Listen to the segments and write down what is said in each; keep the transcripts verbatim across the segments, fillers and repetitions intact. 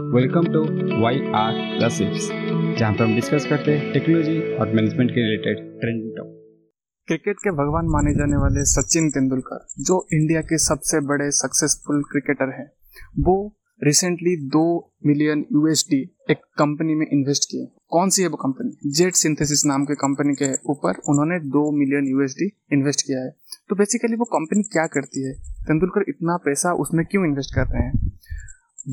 Welcome to Y R Classics, जहाँ पर हम डिस्कस करते हैं टेक्नोलॉजी और मैनेजमेंट के रिलेटेड ट्रेंडिंग टॉपिक। क्रिकेट के भगवान माने जाने वाले सचिन तेंदुलकर, जो इंडिया के सबसे बड़े सक्सेसफुल क्रिकेटर हैं, वो रिसेंटली दो मिलियन यूएसडी एक कंपनी में इन्वेस्ट किए। कौन सी है वो कंपनी? जेट सिंथेसिस नाम के कंपनी के ऊपर उन्होंने दो मिलियन यूएसडी इन्वेस्ट किया है। तो बेसिकली वो कंपनी क्या करती है, तेंदुलकर इतना पैसा उसमें क्यों इन्वेस्ट कर रहे हैं?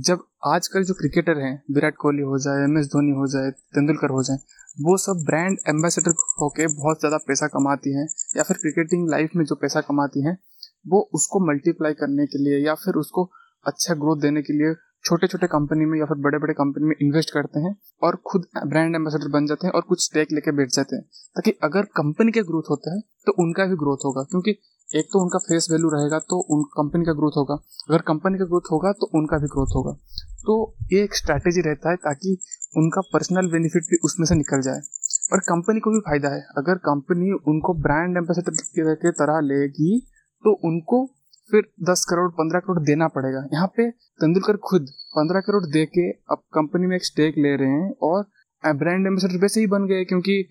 जब आजकल जो क्रिकेटर हैं, विराट कोहली हो जाए, एम एस धोनी हो जाए, तेंदुलकर हो जाए, वो सब ब्रांड एम्बेसडर होके बहुत ज़्यादा पैसा कमाती हैं, या फिर क्रिकेटिंग लाइफ में जो पैसा कमाती हैं वो उसको मल्टीप्लाई करने के लिए या फिर उसको अच्छा ग्रोथ देने के लिए छोटे छोटे कंपनी में या फिर बड़े बड़े कंपनी में इन्वेस्ट करते हैं और खुद ब्रांड एम्बेसडर बन जाते हैं और कुछ स्टेक लेके बैठ जाते हैं, ताकि अगर कंपनी का ग्रोथ होता है तो उनका भी ग्रोथ होगा। क्योंकि एक तो उनका फेस वैल्यू रहेगा तो उन कंपनी का ग्रोथ होगा, अगर कंपनी का ग्रोथ होगा तो उनका भी ग्रोथ होगा। तो ये एक स्ट्रैटेजी रहता है ताकि उनका पर्सनल बेनिफिट भी उसमें से निकल जाए और कंपनी को भी फायदा है। अगर कंपनी उनको ब्रांड एम्बेसडर की तरह लेगी तो उनको फिर दस करोड़ पंद्रह करोड़ देना पड़ेगा। यहाँ पे तेंदुलकर खुद पंद्रह करोड़ दे के अब कंपनी में एक स्टेक ले रहे हैं और ब्रांड एम्बेसडर वैसे ही बन गए, क्योंकि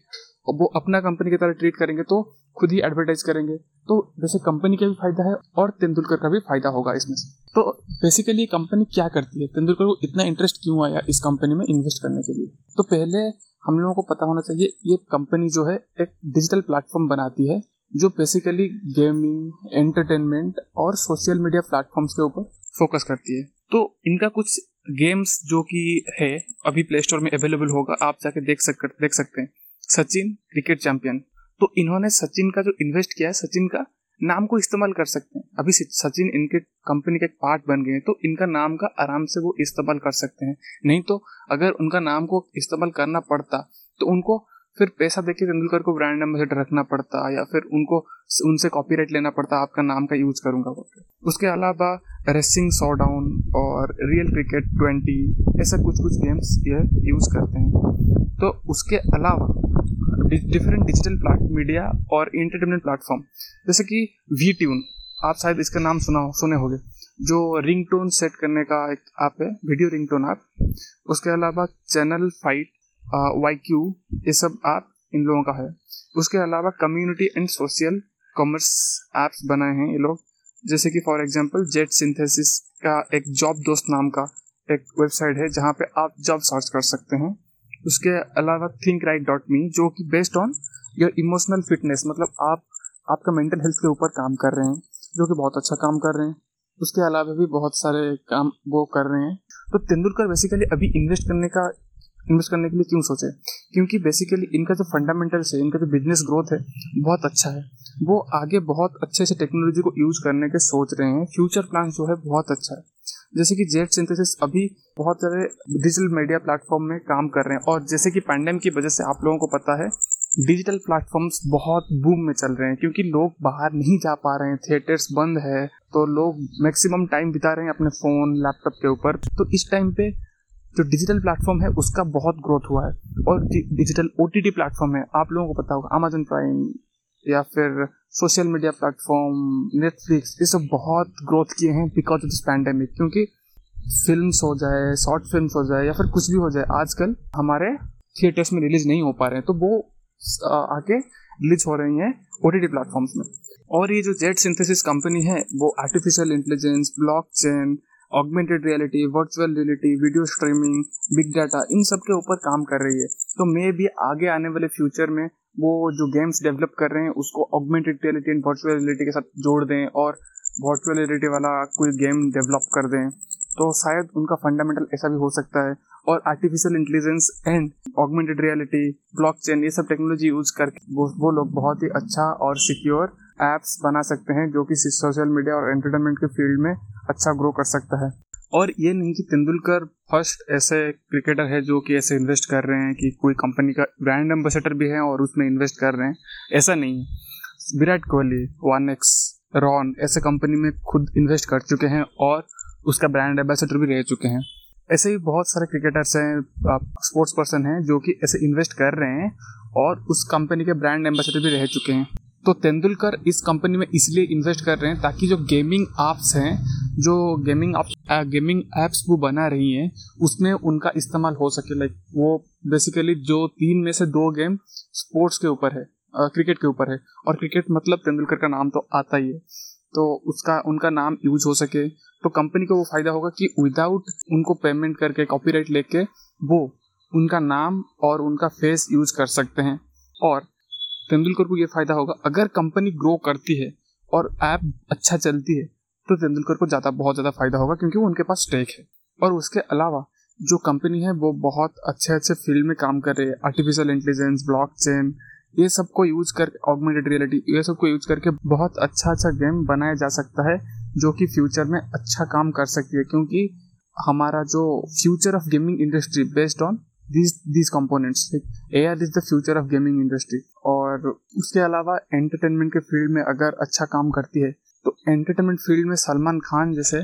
वो अपना कंपनी की तरह ट्रीट करेंगे तो खुद ही एडवर्टाइज करेंगे। तो जैसे कंपनी का भी फायदा है और तेंदुलकर का भी फायदा होगा इसमें से। तो बेसिकली कंपनी क्या करती है, तेंदुलकर को इतना इंटरेस्ट क्यों आया इस कंपनी में इन्वेस्ट करने के लिए? तो पहले हम लोगों को पता होना चाहिए, ये कंपनी जो है एक डिजिटल प्लेटफॉर्म बनाती है जो बेसिकली गेमिंग, एंटरटेनमेंट और सोशल मीडिया प्लेटफॉर्म्स के ऊपर फोकस करती है। तो इनका कुछ गेम्स जो कि है अभी प्ले स्टोर में अवेलेबल होगा, आप जाके देख सकते देख सकते हैं। सचिन क्रिकेट चैंपियन, तो इन्होंने सचिन का जो इन्वेस्ट किया है, सचिन का नाम को इस्तेमाल कर सकते हैं। अभी सचिन इनके कंपनी का एक पार्ट बन गए हैं तो इनका नाम का आराम से वो इस्तेमाल कर सकते हैं। नहीं तो अगर उनका नाम को इस्तेमाल करना पड़ता तो उनको फिर पैसा देके तेंदुलकर को ब्रांड एम्बेसडर रखना पड़ता या फिर उनको उनसे कॉपीराइट लेना पड़ता, आपका नाम का यूज करूंगा। उसके अलावा रेसिंग सोडाउन और रियल क्रिकेट ट्वेंटी, ऐसा कुछ कुछ गेम्स ये यूज करते हैं। तो उसके अलावा डिफरेंट डिजिटल प्लेटफॉर्म, मीडिया और एंटरटेनमेंट प्लेटफॉर्म जैसे कि वीट्यून, आप शायद इसका नाम सुना हो सुने होंगे, जो रिंगटोन सेट करने का एक ऐप है, वीडियो रिंगटोन ऐप। उसके अलावा चैनल फाइट, वाईक्यू, ये सब ऐप इन लोगों का है। उसके अलावा community and social commerce apps बनाए हैं ये लोग, जैसे कि फॉर एग्जाम्पल जेट सिंथेसिस का एक जॉब दोस्त नाम का एक वेबसाइट है जहाँ पे आप जॉब सर्च कर सकते हैं। उसके अलावा थिंक राइट डॉट मी, जो कि based on your emotional fitness, मतलब आप आपका मेंटल हेल्थ के ऊपर काम कर रहे हैं, जो कि बहुत अच्छा काम कर रहे हैं। उसके अलावा भी बहुत सारे काम वो कर रहे हैं। तो तेंदुलकर बेसिकली अभी इन्वेस्ट करने का इन्वेस्ट करने के लिए क्यों सोचे, क्योंकि बेसिकली इनका जो फंडामेंटल्स है, इनका जो बिजनेस ग्रोथ है बहुत अच्छा है। वो आगे बहुत अच्छे से टेक्नोलॉजी को यूज करने के सोच रहे हैं, फ्यूचर प्लान जो है बहुत अच्छा है। जैसे कि जेट सिंथेसिस अभी बहुत सारे डिजिटल मीडिया प्लेटफॉर्म में काम कर रहे हैं और जैसे कि पैंडेमिक की वजह से आप लोगों को पता है डिजिटल प्लेटफॉर्म्स बहुत बूम में चल रहे हैं, क्योंकि लोग बाहर नहीं जा पा रहे हैं, थिएटर्स बंद है तो लोग मैक्सिमम टाइम बिता रहे हैं अपने फ़ोन, लैपटॉप के ऊपर। तो इस टाइम पे जो डिजिटल प्लेटफॉर्म है उसका बहुत ग्रोथ हुआ है। और डिजिटल ओटीटी प्लेटफॉर्म है, आप लोगों को पता होगा अमेजन प्राइम या फिर सोशल मीडिया प्लेटफॉर्म, नेटफ्लिक्स, ये सब बहुत ग्रोथ किए हैं बिकॉज ऑफ दिस पैंडेमिक। क्योंकि फिल्म्स हो जाए, शॉर्ट फिल्म्स हो जाए या फिर कुछ भी हो जाए, आजकल हमारे थिएटर्स में रिलीज नहीं हो पा रहे हैं तो वो आके रिलीज हो रही हैं ओटीटी प्लेटफॉर्म्स में। और ये जो जेट सिंथेसिस कंपनी है वो artificial intelligence, blockchain, augmented reality, virtual reality, video streaming, big data, इन सब के ऊपर काम कर रही है। तो मे भी आगे आने वाले फ्यूचर में वो जो गेम्स डेवलप कर रहे हैं उसको augmented reality and virtual reality के साथ जोड़ दें और वर्चुअल रियलिटी वाला कोई गेम डेवलप कर दें, तो शायद उनका फंडामेंटल ऐसा भी हो सकता है। और artificial intelligence and augmented reality, blockchain, ये सब टेक्नोलॉजी यूज करके वो, वो लोग बहुत ही अच्छा और सिक्योर ऐप्स बना सकते हैं जो कि सोशल मीडिया और एंटरटेनमेंट के फील्ड में अच्छा ग्रो कर सकता है। और ये नहीं कि तेंदुलकर फर्स्ट ऐसे क्रिकेटर है जो कि ऐसे इन्वेस्ट कर रहे हैं कि कोई कंपनी का ब्रांड एम्बेसडर भी है और उसमें इन्वेस्ट कर रहे हैं, ऐसा नहीं। विराट कोहली, वानएक्स, रॉन ऐसे कंपनी में खुद इन्वेस्ट कर चुके हैं और उसका ब्रांड एम्बेसडर भी रह चुके हैं। ऐसे ही बहुत सारे क्रिकेटर्स हैं, स्पोर्ट्स पर्सन हैं जो कि ऐसे इन्वेस्ट कर रहे हैं और उस कंपनी के ब्रांड एम्बेसडर भी रह चुके हैं। तो तेंदुलकर इस कंपनी में इसलिए इन्वेस्ट कर रहे हैं ताकि जो गेमिंग ऐप्स हैं जो गेमिंग गेमिंग ऐप्स वो बना रही हैं उसमें उनका इस्तेमाल हो सके। लाइक वो बेसिकली जो तीन में से दो गेम स्पोर्ट्स के ऊपर है, क्रिकेट के ऊपर है, और क्रिकेट मतलब तेंदुलकर का नाम तो आता ही है, तो उसका उनका नाम यूज हो सके तो कंपनी को वो फायदा होगा कि विदाउट उनको पेमेंट करके कॉपीराइट लेके वो उनका नाम और उनका फेस यूज कर सकते हैं। और तेंदुलकर को ये फायदा होगा अगर कंपनी ग्रो करती है और ऐप अच्छा चलती है तो तेंदुलकर को ज़्यादा बहुत ज़्यादा फायदा होगा क्योंकि वो उनके पास स्टेक है। और उसके अलावा जो कंपनी है वो बहुत अच्छे अच्छे फील्ड में काम कर रही है, आर्टिफिशियल इंटेलिजेंस, ब्लॉकचेन, ये सब को यूज करके, ऑगमेंटेड रियलिटी, ये सब को यूज करके बहुत अच्छा अच्छा गेम बनाया जा सकता है जो कि फ्यूचर में अच्छा काम कर सकती है क्योंकि हमारा जो future of gaming industry based on this this components. AR is the future of gaming industry. और उसके अलावा एंटरटेनमेंट के फील्ड में अगर अच्छा काम करती है तो एंटरटेनमेंट फील्ड में सलमान खान जैसे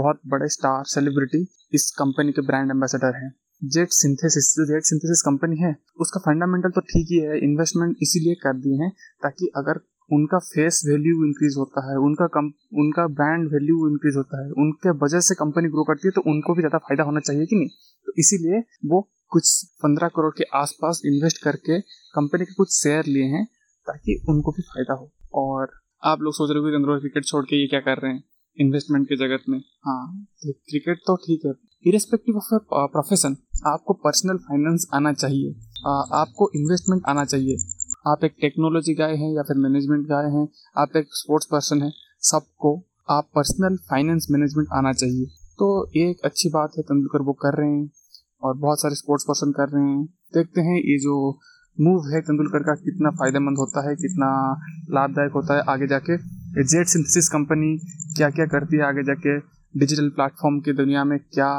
बहुत बड़े स्टार सेलिब्रिटी इस कंपनी के ब्रांड एम्बेसडर हैं। जेट सिंथेसिस, जो जेट सिंथेसिस कंपनी है उसका फंडामेंटल तो ठीक ही है, इन्वेस्टमेंट इसीलिए कर दिए हैं ताकि अगर उनका फेस वैल्यू इंक्रीज होता है, उनका कम, उनका ब्रांड वैल्यू इंक्रीज होता है, उनके वजह से कंपनी ग्रो करती है तो उनको भी ज़्यादा फायदा होना चाहिए कि नहीं, तो इसीलिए वो कुछ पंद्रह करोड़ के आसपास इन्वेस्ट करके कंपनी के कुछ शेयर लिए हैं ताकि उनको भी फायदा हो। और आप लोग सोच रहे हो कि चंद्रो क्रिकेट छोड़ के ये क्या कर रहे हैं इन्वेस्टमेंट के जगत में। हाँ, क्रिकेट तो ठीक है, इरेस्पेक्टिव ऑफ योर प्रोफेशन आपको पर्सनल फाइनेंस आना चाहिए, आपको इन्वेस्टमेंट आना चाहिए। आप एक टेक्नोलॉजी गाय हैं या फिर मैनेजमेंट गाय हैं, आप एक स्पोर्ट्स पर्सन हैं, सबको आप पर्सनल फाइनेंस मैनेजमेंट आना चाहिए। तो ये एक अच्छी बात है, तेंदुलकर वो कर रहे हैं और बहुत सारे स्पोर्ट्स पर्सन कर रहे हैं। देखते हैं ये जो मूव है तेंदुलकर का कितना फ़ायदेमंद होता है, कितना लाभदायक होता है। आगे जाके जेट सिंथेसिस कंपनी क्या क्या करती है, आगे जाके डिजिटल प्लेटफॉर्म की दुनिया में क्या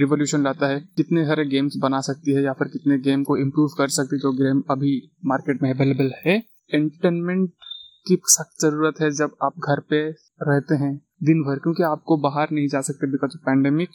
रिवोल्यूशन लाता है, कितने सारे गेम्स बना सकती है या फिर कितने गेम को इम्प्रूव कर सकती है जो गेम अभी मार्केट में अवेलेबल है। एंटरटेनमेंट की सख्त ज़रूरत है जब आप घर पे रहते हैं दिन भर, क्योंकि आपको बाहर नहीं जा सकते बिकॉज ऑफ पैंडेमिक,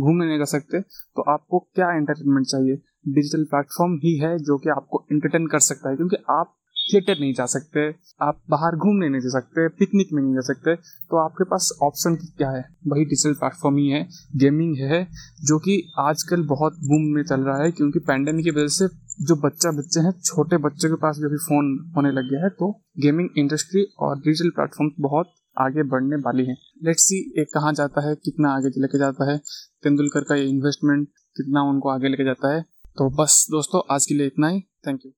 घूमने नहीं जा सकते, तो आपको क्या एंटरटेनमेंट चाहिए, डिजिटल प्लेटफॉर्म ही है जो कि आपको एंटरटेन कर सकता है क्योंकि आप थिएटर नहीं जा सकते, आप बाहर घूमने नहीं जा सकते, पिकनिक में नहीं जा सकते, तो आपके पास ऑप्शन क्या है, वही डिजिटल प्लेटफॉर्म ही है, गेमिंग है जो कि आजकल बहुत बूम में चल रहा है क्योंकि पैंडेमिक की वजह से जो बच्चा बच्चे हैं, छोटे बच्चों के पास भी अभी फ़ोन होने लग गया है, तो गेमिंग इंडस्ट्री और डिजिटल प्लेटफॉर्म बहुत आगे बढ़ने वाली है। लेट्स सी एक कहाँ जाता है, कितना आगे लेके जाता है तेंदुलकर का ये इन्वेस्टमेंट, कितना उनको आगे लेके जाता है। तो बस दोस्तों आज के लिए इतना ही, थैंक यू।